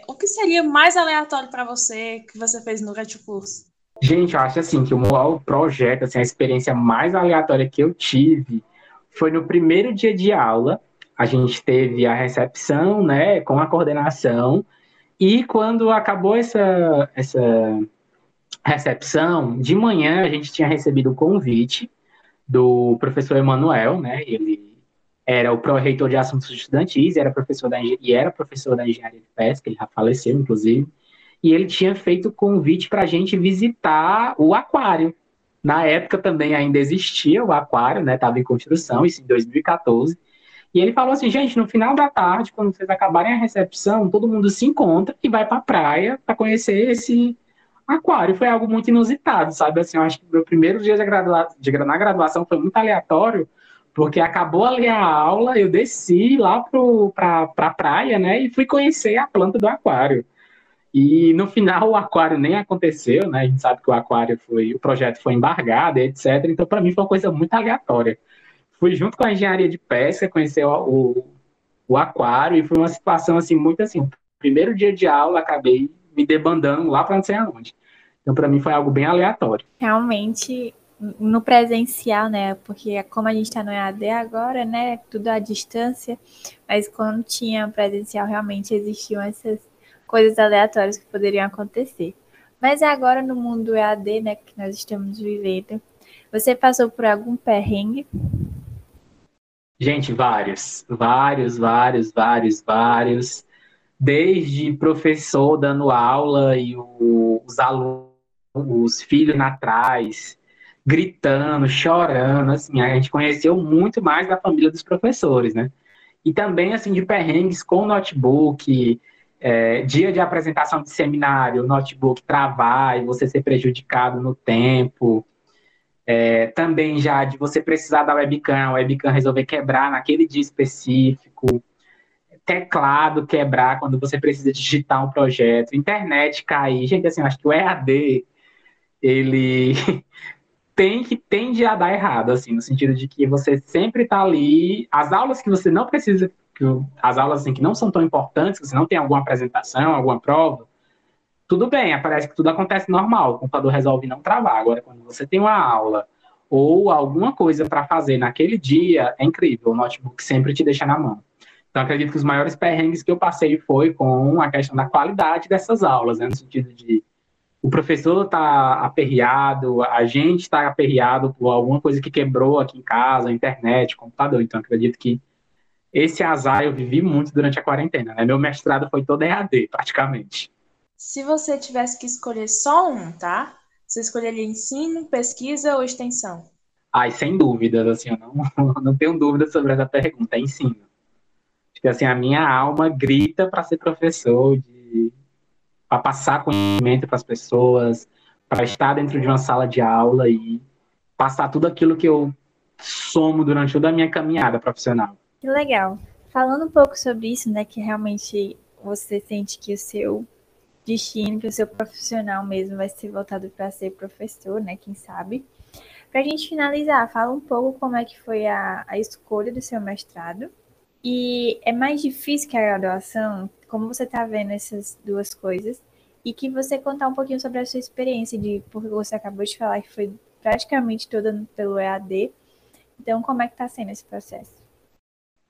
o que seria mais aleatório para você que você fez durante o curso? Gente, eu acho assim que o meu projeto, assim, a experiência mais aleatória que eu tive foi no primeiro dia de aula. A gente teve a recepção, né, com a coordenação, e quando acabou essa recepção, de manhã a gente tinha recebido o convite do professor Emanuel, né? Ele era o pró-reitor de assuntos estudantis, era professor da Engenharia de Quê, ele já faleceu, inclusive, e ele tinha feito o convite para a gente visitar o aquário. Na época também ainda existia o aquário, né? Estava em construção, isso em 2014. E ele falou assim, gente, no final da tarde, quando vocês acabarem a recepção, todo mundo se encontra e vai para a praia para conhecer esse aquário. Foi algo muito inusitado, sabe? Assim, eu acho que o meu primeiro dia na graduação foi muito aleatório, porque acabou ali a aula, eu desci lá para a praia, né? E fui conhecer a planta do aquário. E no final o aquário nem aconteceu, né? A gente sabe que o projeto foi embargado, etc. Então, para mim, foi uma coisa muito aleatória. Fui junto com a engenharia de pesca, conhecer o aquário, e foi uma situação assim, muito assim, primeiro dia de aula, acabei me debandando lá para não sei aonde. Então, para mim, foi algo bem aleatório. Realmente, no presencial, né, porque como a gente está no EAD agora, né, tudo à distância, mas quando tinha presencial, realmente existiam essas coisas aleatórias que poderiam acontecer. Mas agora, no mundo EAD, né, que nós estamos vivendo, você passou por algum perrengue? Gente, vários. Desde professor dando aula e os alunos, os filhos lá atrás, gritando, chorando, assim, a gente conheceu muito mais da família dos professores, né? E também, assim, de perrengues com notebook, dia de apresentação de seminário, notebook travar e você ser prejudicado no tempo. Também já de você precisar da webcam, a webcam resolver quebrar naquele dia específico, teclado quebrar quando você precisa digitar um projeto, internet cair. Gente, assim, acho que o EAD, ele tende a dar errado, assim, no sentido de que você sempre está ali, as aulas que você não precisa, as aulas assim, que não são tão importantes, que você não tem alguma apresentação, alguma prova, tudo bem, parece que tudo acontece normal, o computador resolve não travar. Agora, quando você tem uma aula ou alguma coisa para fazer naquele dia, é incrível, o notebook sempre te deixa na mão. Então, acredito que os maiores perrengues que eu passei foi com a questão da qualidade dessas aulas, né? No sentido de o professor tá aperreado, a gente está aperreado por alguma coisa que quebrou aqui em casa, a internet, o computador. Então, acredito que esse azar eu vivi muito durante a quarentena, né? Meu mestrado foi todo EAD, praticamente. Se você tivesse que escolher só um, tá? Você escolheria ensino, pesquisa ou extensão? Ai, sem dúvidas, assim, eu não tenho dúvidas sobre essa pergunta, é ensino. Porque, assim, a minha alma grita para ser professor, para passar conhecimento para as pessoas, para estar dentro de uma sala de aula e passar tudo aquilo que eu somo durante toda a minha caminhada profissional. Que legal. Falando um pouco sobre isso, né, que realmente você sente que o seu destino, que o seu profissional mesmo vai ser voltado para ser professor, né, quem sabe. Para a gente finalizar, fala um pouco como é que foi a escolha do seu mestrado, e é mais difícil que a graduação, como você está vendo essas duas coisas, e que você contar um pouquinho sobre a sua experiência, porque você acabou de falar que foi praticamente toda pelo EAD, então como é que está sendo esse processo?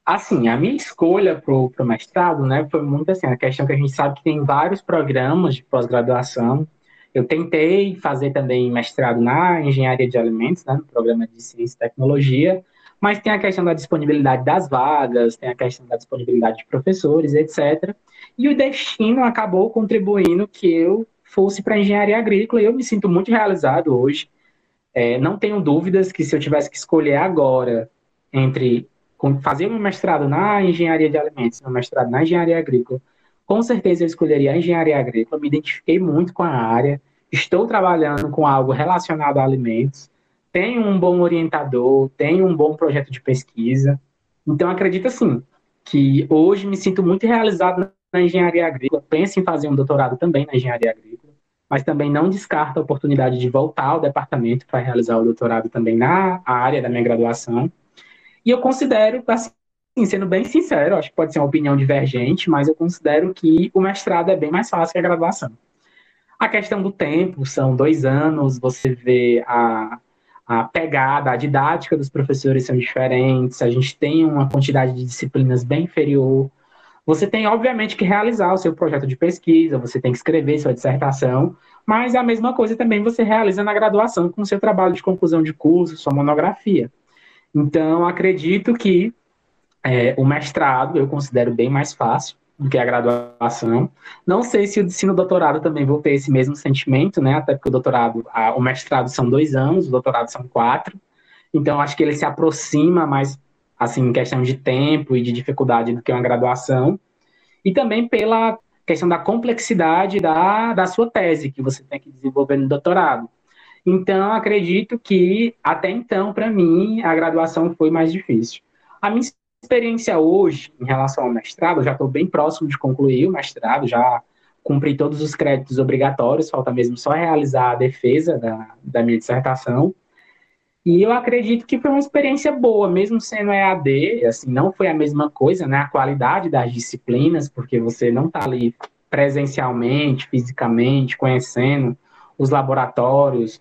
Assim, a minha escolha para o mestrado, né, foi muito assim, a questão que a gente sabe que tem vários programas de pós-graduação. Eu tentei fazer também mestrado na Engenharia de Alimentos, né, no programa de Ciência e Tecnologia, mas tem a questão da disponibilidade das vagas, tem a questão da disponibilidade de professores, etc. E o destino acabou contribuindo que eu fosse para a Engenharia Agrícola, e eu me sinto muito realizado hoje. Não tenho dúvidas que se eu tivesse que escolher agora entre fazer meu mestrado na Engenharia de Alimentos, meu mestrado na Engenharia Agrícola, com certeza eu escolheria a Engenharia Agrícola, me identifiquei muito com a área, estou trabalhando com algo relacionado a alimentos, tenho um bom orientador, tenho um bom projeto de pesquisa, então acredito assim, que hoje me sinto muito realizado na Engenharia Agrícola, penso em fazer um doutorado também na Engenharia Agrícola, mas também não descarta a oportunidade de voltar ao departamento para realizar o doutorado também na área da minha graduação. E eu considero, assim, sendo bem sincero, acho que pode ser uma opinião divergente, mas eu considero que o mestrado é bem mais fácil que a graduação. A questão do tempo, são 2 anos, você vê a pegada, a didática dos professores são diferentes, a gente tem uma quantidade de disciplinas bem inferior, você tem, obviamente, que realizar o seu projeto de pesquisa, você tem que escrever sua dissertação, mas a mesma coisa também você realiza na graduação com o seu trabalho de conclusão de curso, sua monografia. Então, acredito que o mestrado eu considero bem mais fácil do que a graduação. Não sei se o ensino doutorado também vou ter esse mesmo sentimento, né? Até porque o mestrado são 2 anos, o doutorado são 4. Então, acho que ele se aproxima mais, assim, em questão de tempo e de dificuldade do que uma graduação. E também pela questão da complexidade da sua tese que você tem que desenvolver no doutorado. Então, acredito que, até então, para mim, a graduação foi mais difícil. A minha experiência hoje, em relação ao mestrado, eu já estou bem próximo de concluir o mestrado, já cumpri todos os créditos obrigatórios, falta mesmo só realizar a defesa da minha dissertação. E eu acredito que foi uma experiência boa, mesmo sendo EAD, assim, não foi a mesma coisa, né? A qualidade das disciplinas, porque você não está ali presencialmente, fisicamente, conhecendo os laboratórios,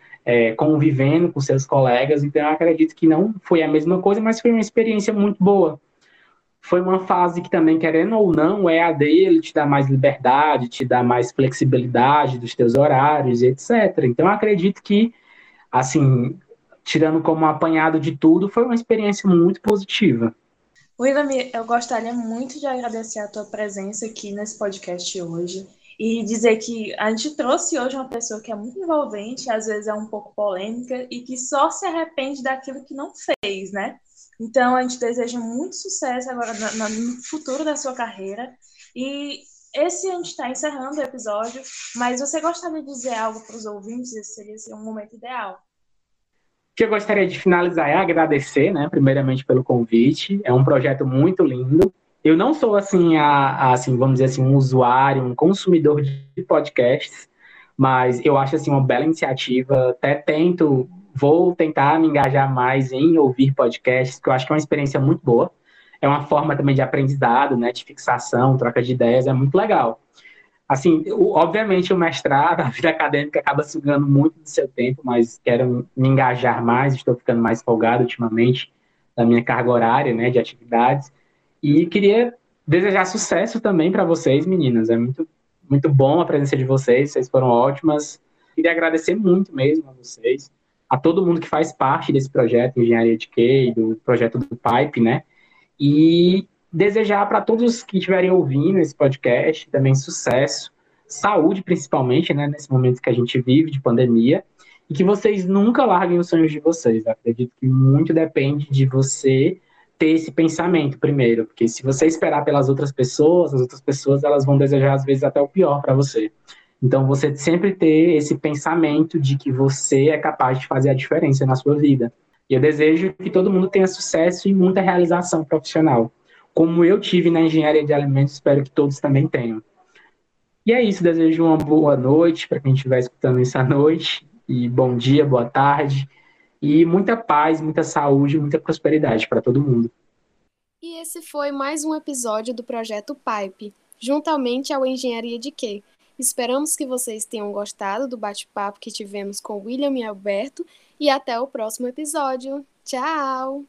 convivendo com seus colegas, então eu acredito que não foi a mesma coisa, mas foi uma experiência muito boa. Foi uma fase que também, querendo ou não, o EAD ele te dá mais liberdade, te dá mais flexibilidade dos teus horários, etc. Então eu acredito que, assim, tirando como um apanhado de tudo, foi uma experiência muito positiva. Willem, eu gostaria muito de agradecer a tua presença aqui nesse podcast hoje e dizer que a gente trouxe hoje uma pessoa que é muito envolvente, às vezes é um pouco polêmica e que só se arrepende daquilo que não fez, né? Então, a gente deseja muito sucesso agora no futuro da sua carreira e a gente está encerrando o episódio, mas você gostaria de dizer algo para os ouvintes? Esse seria um momento ideal. O que eu gostaria de finalizar é agradecer, né, primeiramente pelo convite. É um projeto muito lindo. Eu não sou, assim, vamos dizer assim, um usuário, um consumidor de podcasts, mas eu acho, assim, uma bela iniciativa. Até vou tentar me engajar mais em ouvir podcasts, que eu acho que é uma experiência muito boa. É uma forma também de aprendizado, né, de fixação, troca de ideias, é muito legal. Assim, obviamente o mestrado, a vida acadêmica acaba sugando muito do seu tempo, mas quero me engajar mais, estou ficando mais folgado ultimamente da minha carga horária, né, de atividades. E queria desejar sucesso também para vocês, meninas. É muito, muito bom a presença de vocês, vocês foram ótimas. Queria agradecer muito mesmo a vocês, a todo mundo que faz parte desse projeto, Engenharia de Quê, do projeto do Pipe, né? E desejar para todos que estiverem ouvindo esse podcast, também sucesso, saúde principalmente, né, nesse momento que a gente vive de pandemia, e que vocês nunca larguem os sonhos de vocês. Eu acredito que muito depende de você ter esse pensamento primeiro, porque se você esperar pelas outras pessoas, elas vão desejar às vezes até o pior para você. Então você sempre ter esse pensamento de que você é capaz de fazer a diferença na sua vida. E eu desejo que todo mundo tenha sucesso e muita realização profissional, como eu tive na engenharia de alimentos, espero que todos também tenham. E é isso, desejo uma boa noite para quem estiver escutando isso à noite, e bom dia, boa tarde, e muita paz, muita saúde, muita prosperidade para todo mundo. E esse foi mais um episódio do Projeto Pipe, juntamente ao Engenharia de Quê. Esperamos que vocês tenham gostado do bate-papo que tivemos com Willem e Alberto, e até o próximo episódio. Tchau!